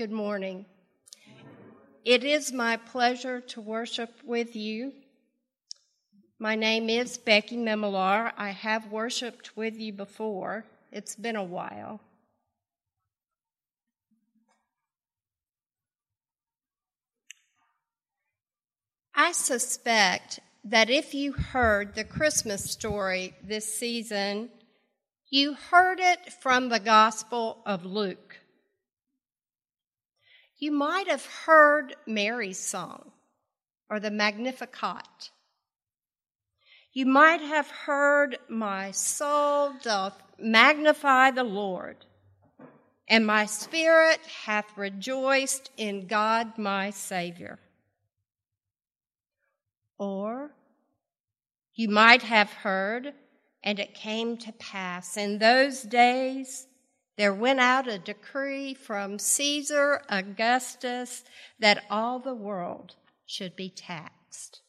Good morning. It is my pleasure to worship with you. My name is Becky Memelar. I have worshiped with you before. It's been a while. I suspect that if you heard the Christmas story this season, you heard it from the Gospel of Luke. You might have heard Mary's song or the Magnificat. You might have heard, "My soul doth magnify the Lord, and my spirit hath rejoiced in God my Savior." Or you might have heard, "And it came to pass in those days there went out a decree from Caesar Augustus that all the world should be taxed."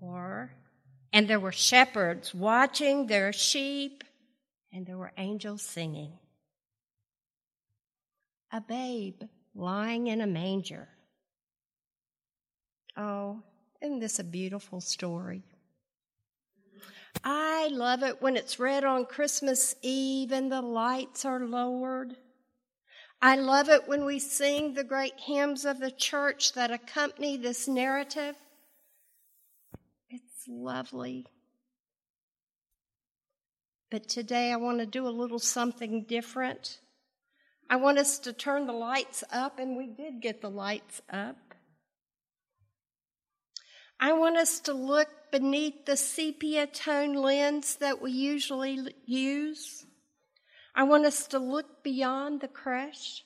Or, "And there were shepherds watching their sheep, and there were angels singing." "A babe lying in a manger." Oh, isn't this a beautiful story? I love it when it's read on Christmas Eve and the lights are lowered. I love it when we sing the great hymns of the church that accompany this narrative. It's lovely. But today I want to do a little something different. I want us to turn the lights up, and we did get the lights up. I want us to look beneath the sepia tone lens that we usually use. I want us to look beyond the creche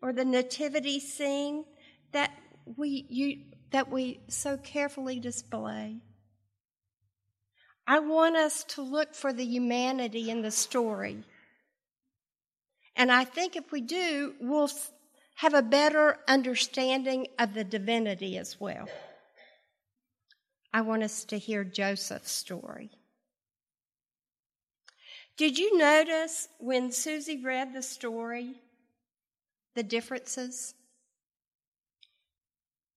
or the nativity scene that we so carefully display. I want us to look for the humanity in the story. And I think if we do, we'll have a better understanding of the divinity as well. I want us to hear Joseph's story. Did you notice when Susie read the story, the differences?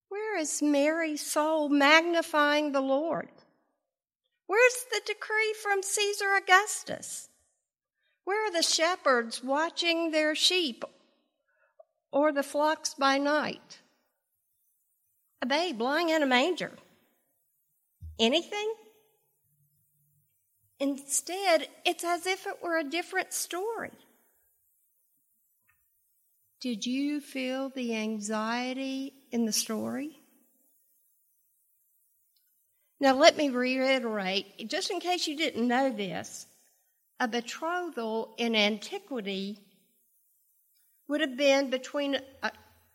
Where is Mary's soul magnifying the Lord? Where's the decree from Caesar Augustus? Where are the shepherds watching their sheep or the flocks by night? A babe lying in a manger. Anything? Instead, it's as if it were a different story. Did you feel the anxiety in the story? Now, let me reiterate, just in case you didn't know this, a betrothal in antiquity would have been between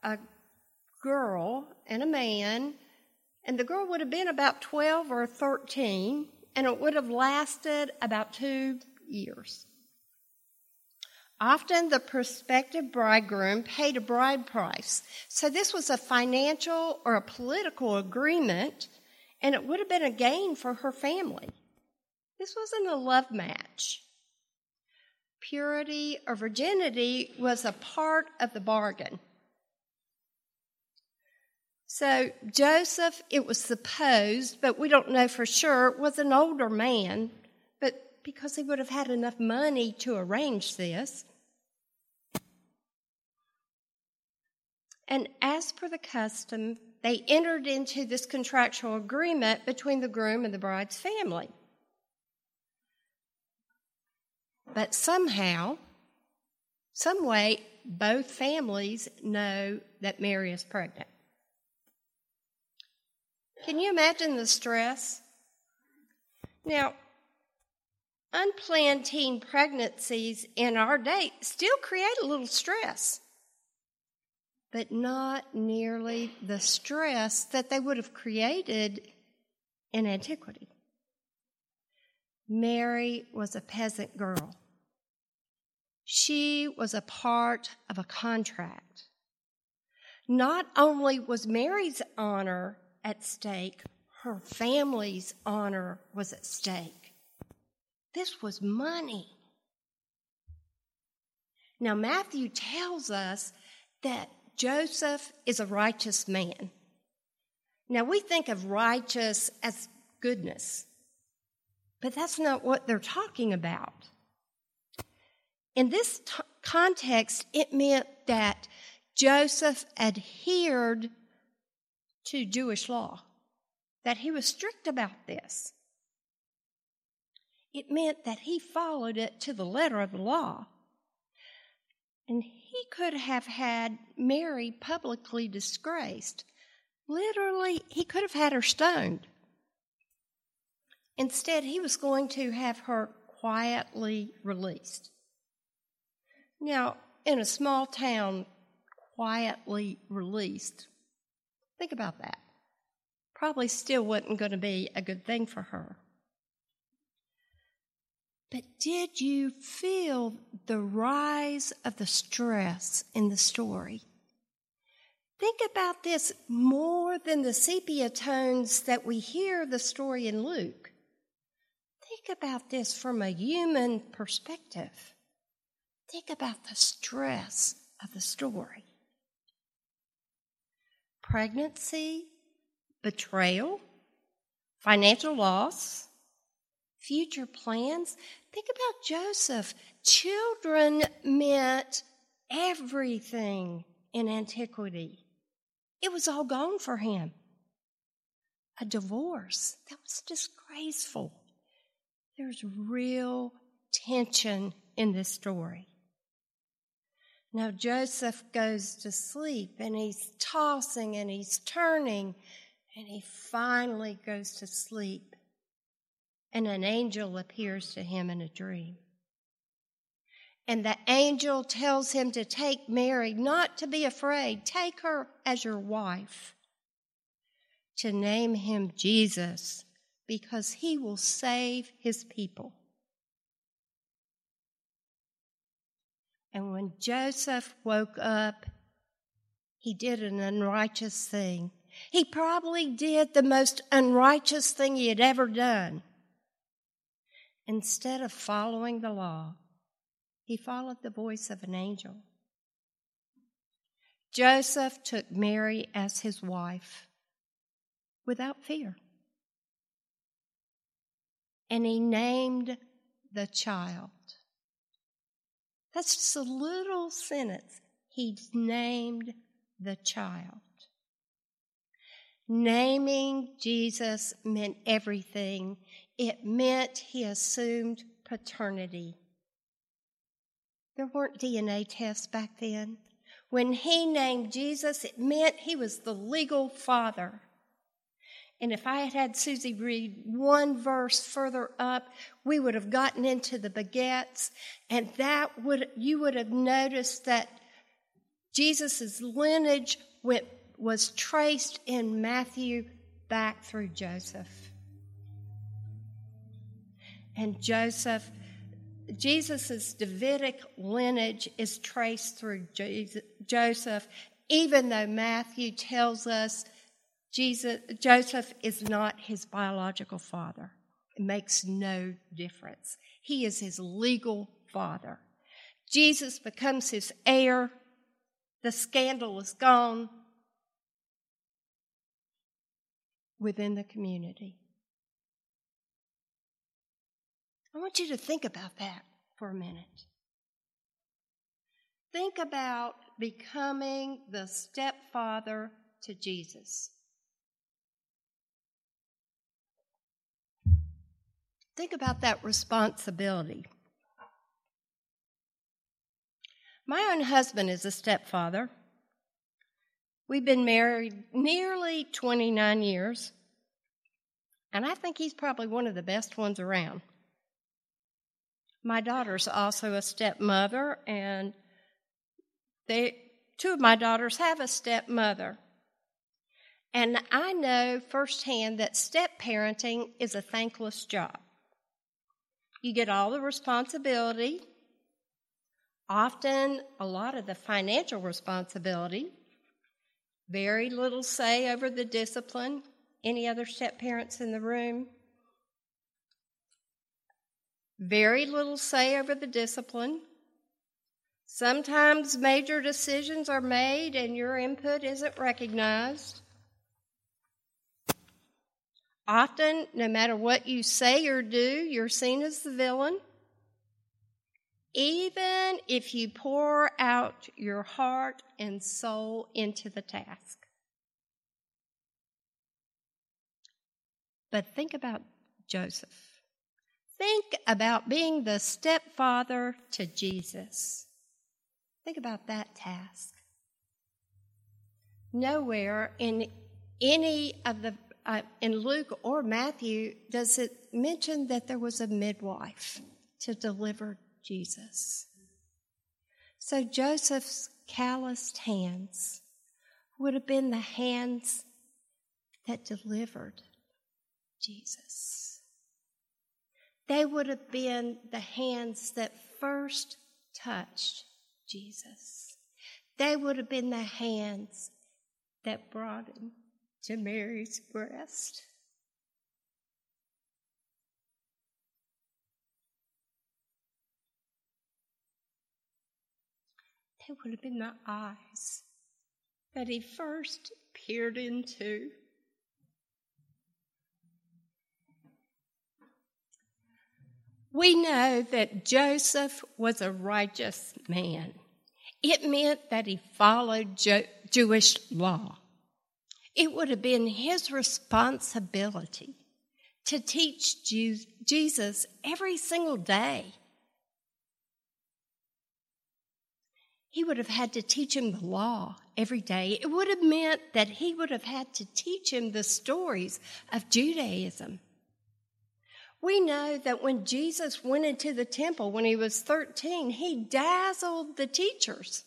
a girl and a man. And the girl would have been about 12 or 13, and it would have lasted about 2 years. Often the prospective bridegroom paid a bride price. So this was a financial or a political agreement, and it would have been a gain for her family. This wasn't a love match. Purity or virginity was a part of the bargain. So Joseph, it was supposed, but we don't know for sure, was an older man, but because he would have had enough money to arrange this. And as per the custom, they entered into this contractual agreement between the groom and the bride's family. But somehow, some way, both families know that Mary is pregnant. Can you imagine the stress? Now, unplanned teen pregnancies in our day still create a little stress, but not nearly the stress that they would have created in antiquity. Mary was a peasant girl. She was a part of a contract. Not only was Mary's honor at stake, her family's honor was at stake. This was money. Now, Matthew tells us that Joseph is a righteous man. Now, we think of righteous as goodness, but that's not what they're talking about. In this context, it meant that Joseph adhered to Jewish law, that he was strict about this. It meant that he followed it to the letter of the law. And he could have had Mary publicly disgraced. Literally, he could have had her stoned. Instead, he was going to have her quietly released. Now, in a small town, quietly released, think about that. Probably still wasn't going to be a good thing for her. But did you feel the rise of the stress in the story? Think about this more than the sepia tones that we hear the story in Luke. Think about this from a human perspective. Think about the stress of the story. Pregnancy, betrayal, financial loss, future plans. Think about Joseph. Children meant everything in antiquity. It was all gone for him. A divorce, that was disgraceful. There's real tension in this story. Now Joseph goes to sleep, and he's tossing and he's turning, and he finally goes to sleep. And an angel appears to him in a dream. And the angel tells him to take Mary, not to be afraid. Take her as your wife. To name him Jesus, because he will save his people. And when Joseph woke up, he did an unrighteous thing. He probably did the most unrighteous thing he had ever done. Instead of following the law, he followed the voice of an angel. Joseph took Mary as his wife without fear. And he named the child. That's just a little sentence. He named the child. Naming Jesus meant everything. It meant he assumed paternity. There weren't DNA tests back then. When he named Jesus, it meant he was the legal father. And if I had had Susie read one verse further up, we would have gotten into the begets, and that you would have noticed that Jesus' lineage was traced in Matthew back through Joseph. And Joseph, Jesus' Davidic lineage is traced through Joseph, even though Matthew tells us Joseph is not his biological father. It makes no difference. He is his legal father. Jesus becomes his heir. The scandal is gone within the community. I want you to think about that for a minute. Think about becoming the stepfather to Jesus. Think about that responsibility. My own husband is a stepfather. We've been married nearly 29 years, and I think he's probably one of the best ones around. My daughter's also a stepmother, and two of my daughters have a stepmother. And I know firsthand that step-parenting is a thankless job. You get all the responsibility, often a lot of the financial responsibility, very little say over the discipline. Any other step-parents in the room? Very little say over the discipline. Sometimes major decisions are made and your input isn't recognized. Often, no matter what you say or do, you're seen as the villain. Even if you pour out your heart and soul into the task. But think about Joseph. Think about being the stepfather to Jesus. Think about that task. Nowhere in any of the, in Luke or Matthew, does it mention that there was a midwife to deliver Jesus. So Joseph's calloused hands would have been the hands that delivered Jesus. They would have been the hands that first touched Jesus. They would have been the hands that brought him to Mary's breast. It would have been the eyes that he first peered into. We know that Joseph was a righteous man. It meant that he followed Jewish law. It would have been his responsibility to teach Jesus every single day. He would have had to teach him the law every day. It would have meant that he would have had to teach him the stories of Judaism. We know that when Jesus went into the temple when he was 13, he dazzled the teachers.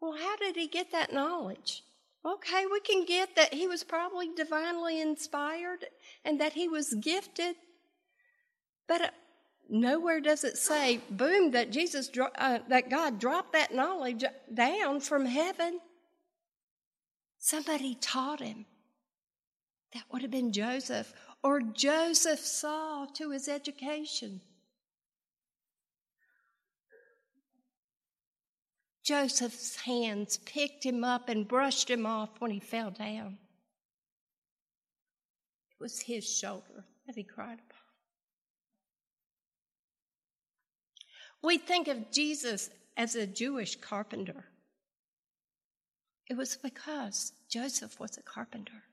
Well, how did he get that knowledge? Okay, we can get that he was probably divinely inspired and that he was gifted. But nowhere does it say, boom, that that God dropped that knowledge down from heaven. Somebody taught him. That would have been Joseph, or Joseph saw to his education. Joseph's hands picked him up and brushed him off when he fell down. It was his shoulder that he cried upon. We think of Jesus as a Jewish carpenter. It was because Joseph was a carpenter.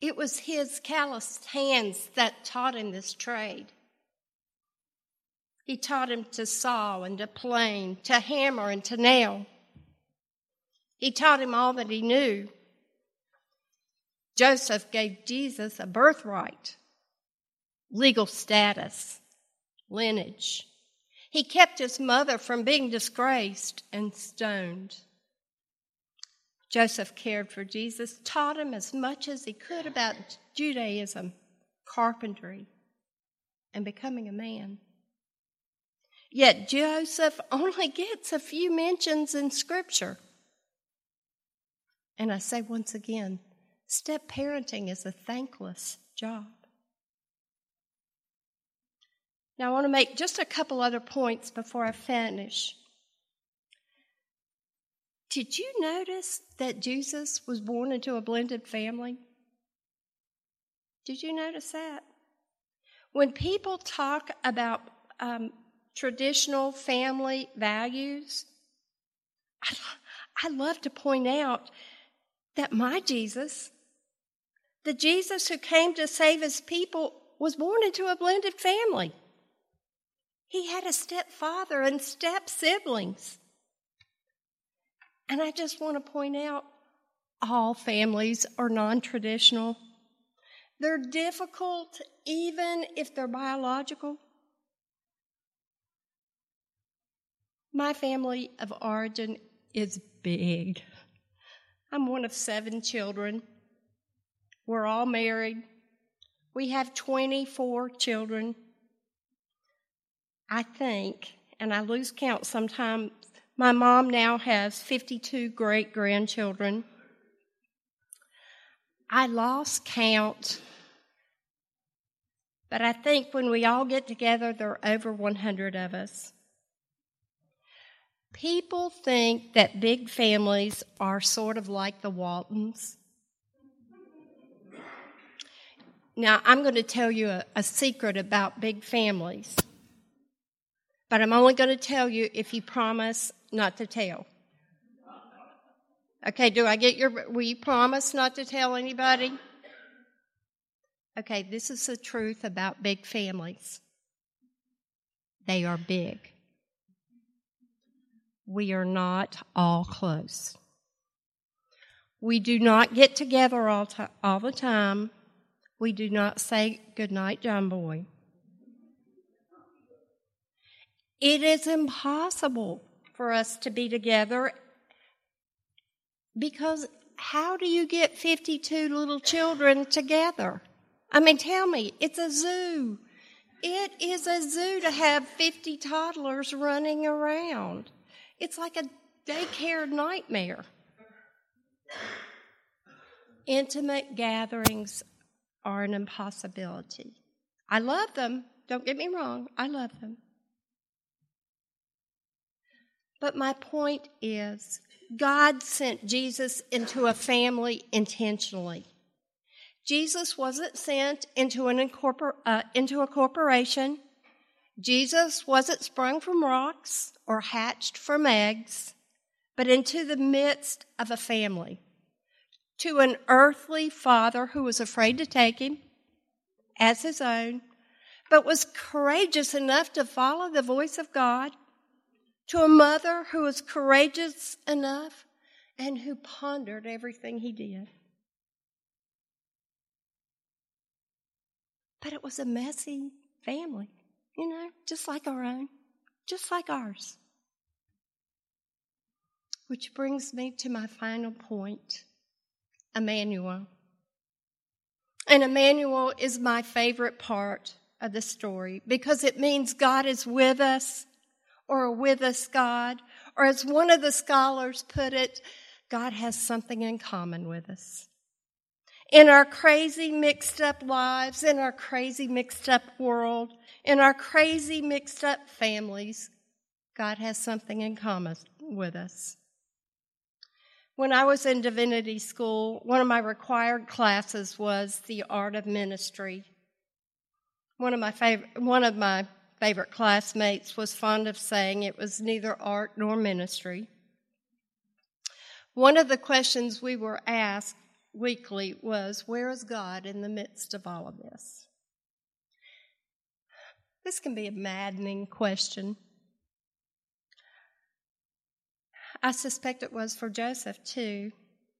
It was his calloused hands that taught him this trade. He taught him to saw and to plane, to hammer and to nail. He taught him all that he knew. Joseph gave Jesus a birthright, legal status, lineage. He kept his mother from being disgraced and stoned. Joseph cared for Jesus, taught him as much as he could about Judaism, carpentry, and becoming a man. Yet Joseph only gets a few mentions in Scripture. And I say once again, step parenting is a thankless job. Now, I want to make just a couple other points before I finish. Did you notice that Jesus was born into a blended family? Did you notice that? When people talk about traditional family values, I love to point out that my Jesus, the Jesus who came to save his people, was born into a blended family. He had a stepfather and step-siblings. And I just want to point out, all families are non-traditional. They're difficult even if they're biological. My family of origin is big. I'm one of 7 children. We're all married. We have 24 children. I think, and I lose count sometimes, my mom now has 52 great-grandchildren. I lost count, but I think when we all get together, there are over 100 of us. People think that big families are sort of like the Waltons. Now, I'm going to tell you a secret about big families, but I'm only going to tell you if you promise not to tell. Okay, will you promise not to tell anybody? Okay, this is the truth about big families. They are big. We are not all close. We do not get together all the time. We do not say, "Good night, John Boy." It is impossible for us to be together because how do you get 52 little children together? I mean, tell me, it's a zoo. It is a zoo to have 50 toddlers running around. It's like a daycare nightmare. Intimate gatherings are an impossibility. I love them. Don't get me wrong. I love them. But my point is, God sent Jesus into a family intentionally. Jesus wasn't sent into a corporation. Jesus wasn't sprung from rocks or hatched from eggs, but into the midst of a family, to an earthly father who was afraid to take him as his own, but was courageous enough to follow the voice of God, to a mother who was courageous enough and who pondered everything he did. But it was a messy family, just like our own, just like ours. Which brings me to my final point, Emmanuel. And Emmanuel is my favorite part of the story because it means God is with us, or a with us God, or as one of the scholars put it, God has something in common with us. In our crazy, mixed-up lives, in our crazy, mixed-up world, in our crazy, mixed-up families, God has something in common with us. When I was in divinity school, one of my required classes was the art of ministry. One of my favorite classmates was fond of saying it was neither art nor ministry. One of the questions we were asked weekly was, where is God in the midst of all of this? This can be a maddening question. I suspect it was for Joseph, too.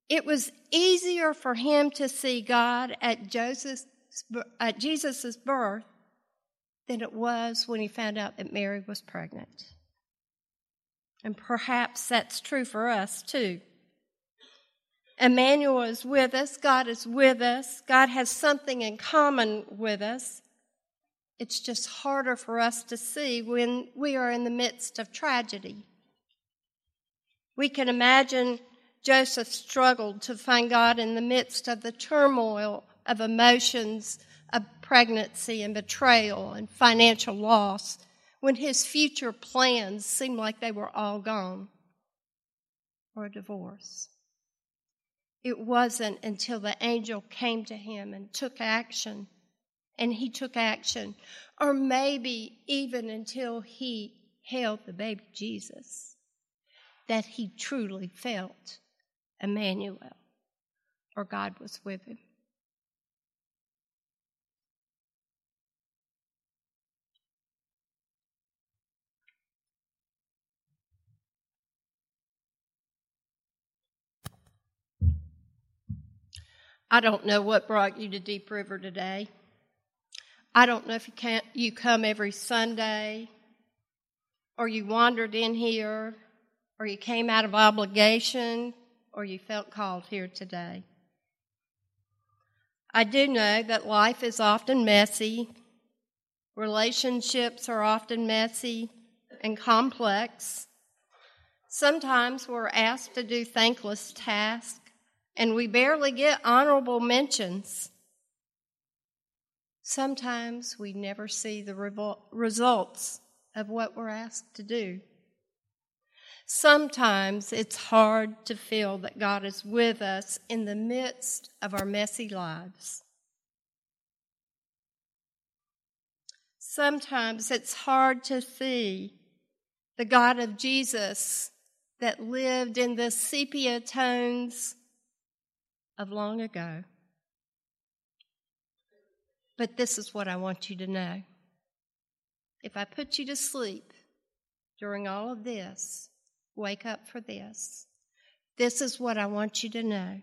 It was easier for him to see God at Jesus' birth than it was when he found out that Mary was pregnant. And perhaps that's true for us, too. Emmanuel is with us. God is with us. God has something in common with us. It's just harder for us to see when we are in the midst of tragedy. We can imagine Joseph struggled to find God in the midst of the turmoil of emotions, of pregnancy and betrayal and financial loss, when his future plans seemed like they were all gone, or a divorce. It wasn't until the angel came to him and took action, and he took action, or maybe even until he held the baby Jesus, that he truly felt Emmanuel, or God was with him. I don't know what brought you to Deep River today. I don't know if you come every Sunday, or you wandered in here, or you came out of obligation, or you felt called here today. I do know that life is often messy, relationships are often messy and complex. Sometimes we're asked to do thankless tasks, and we barely get honorable mentions. Sometimes we never see the results of what we're asked to do. Sometimes it's hard to feel that God is with us in the midst of our messy lives. Sometimes it's hard to see the God of Jesus that lived in the sepia tones of long ago. But this is what I want you to know. If I put you to sleep during all of this, wake up for this. This is what I want you to know.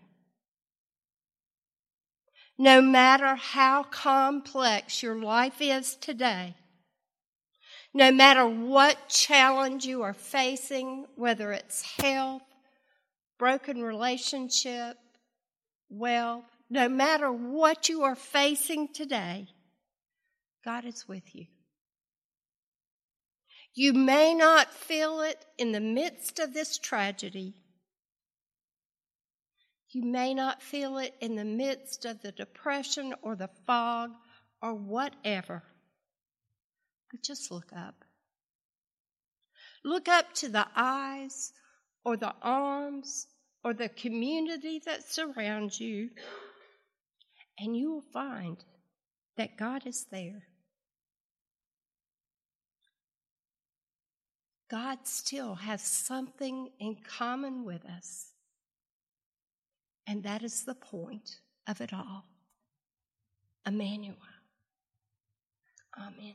No matter how complex your life is today, no matter what challenge you are facing, whether it's health, broken relationship, wealth, no matter what you are facing today, God is with you. You may not feel it in the midst of this tragedy. You may not feel it in the midst of the depression or the fog or whatever. But just look up. Look up to the eyes or the arms or the community that surrounds you. And you will find that God is there. God still has something in common with us. And that is the point of it all. Emmanuel. Amen.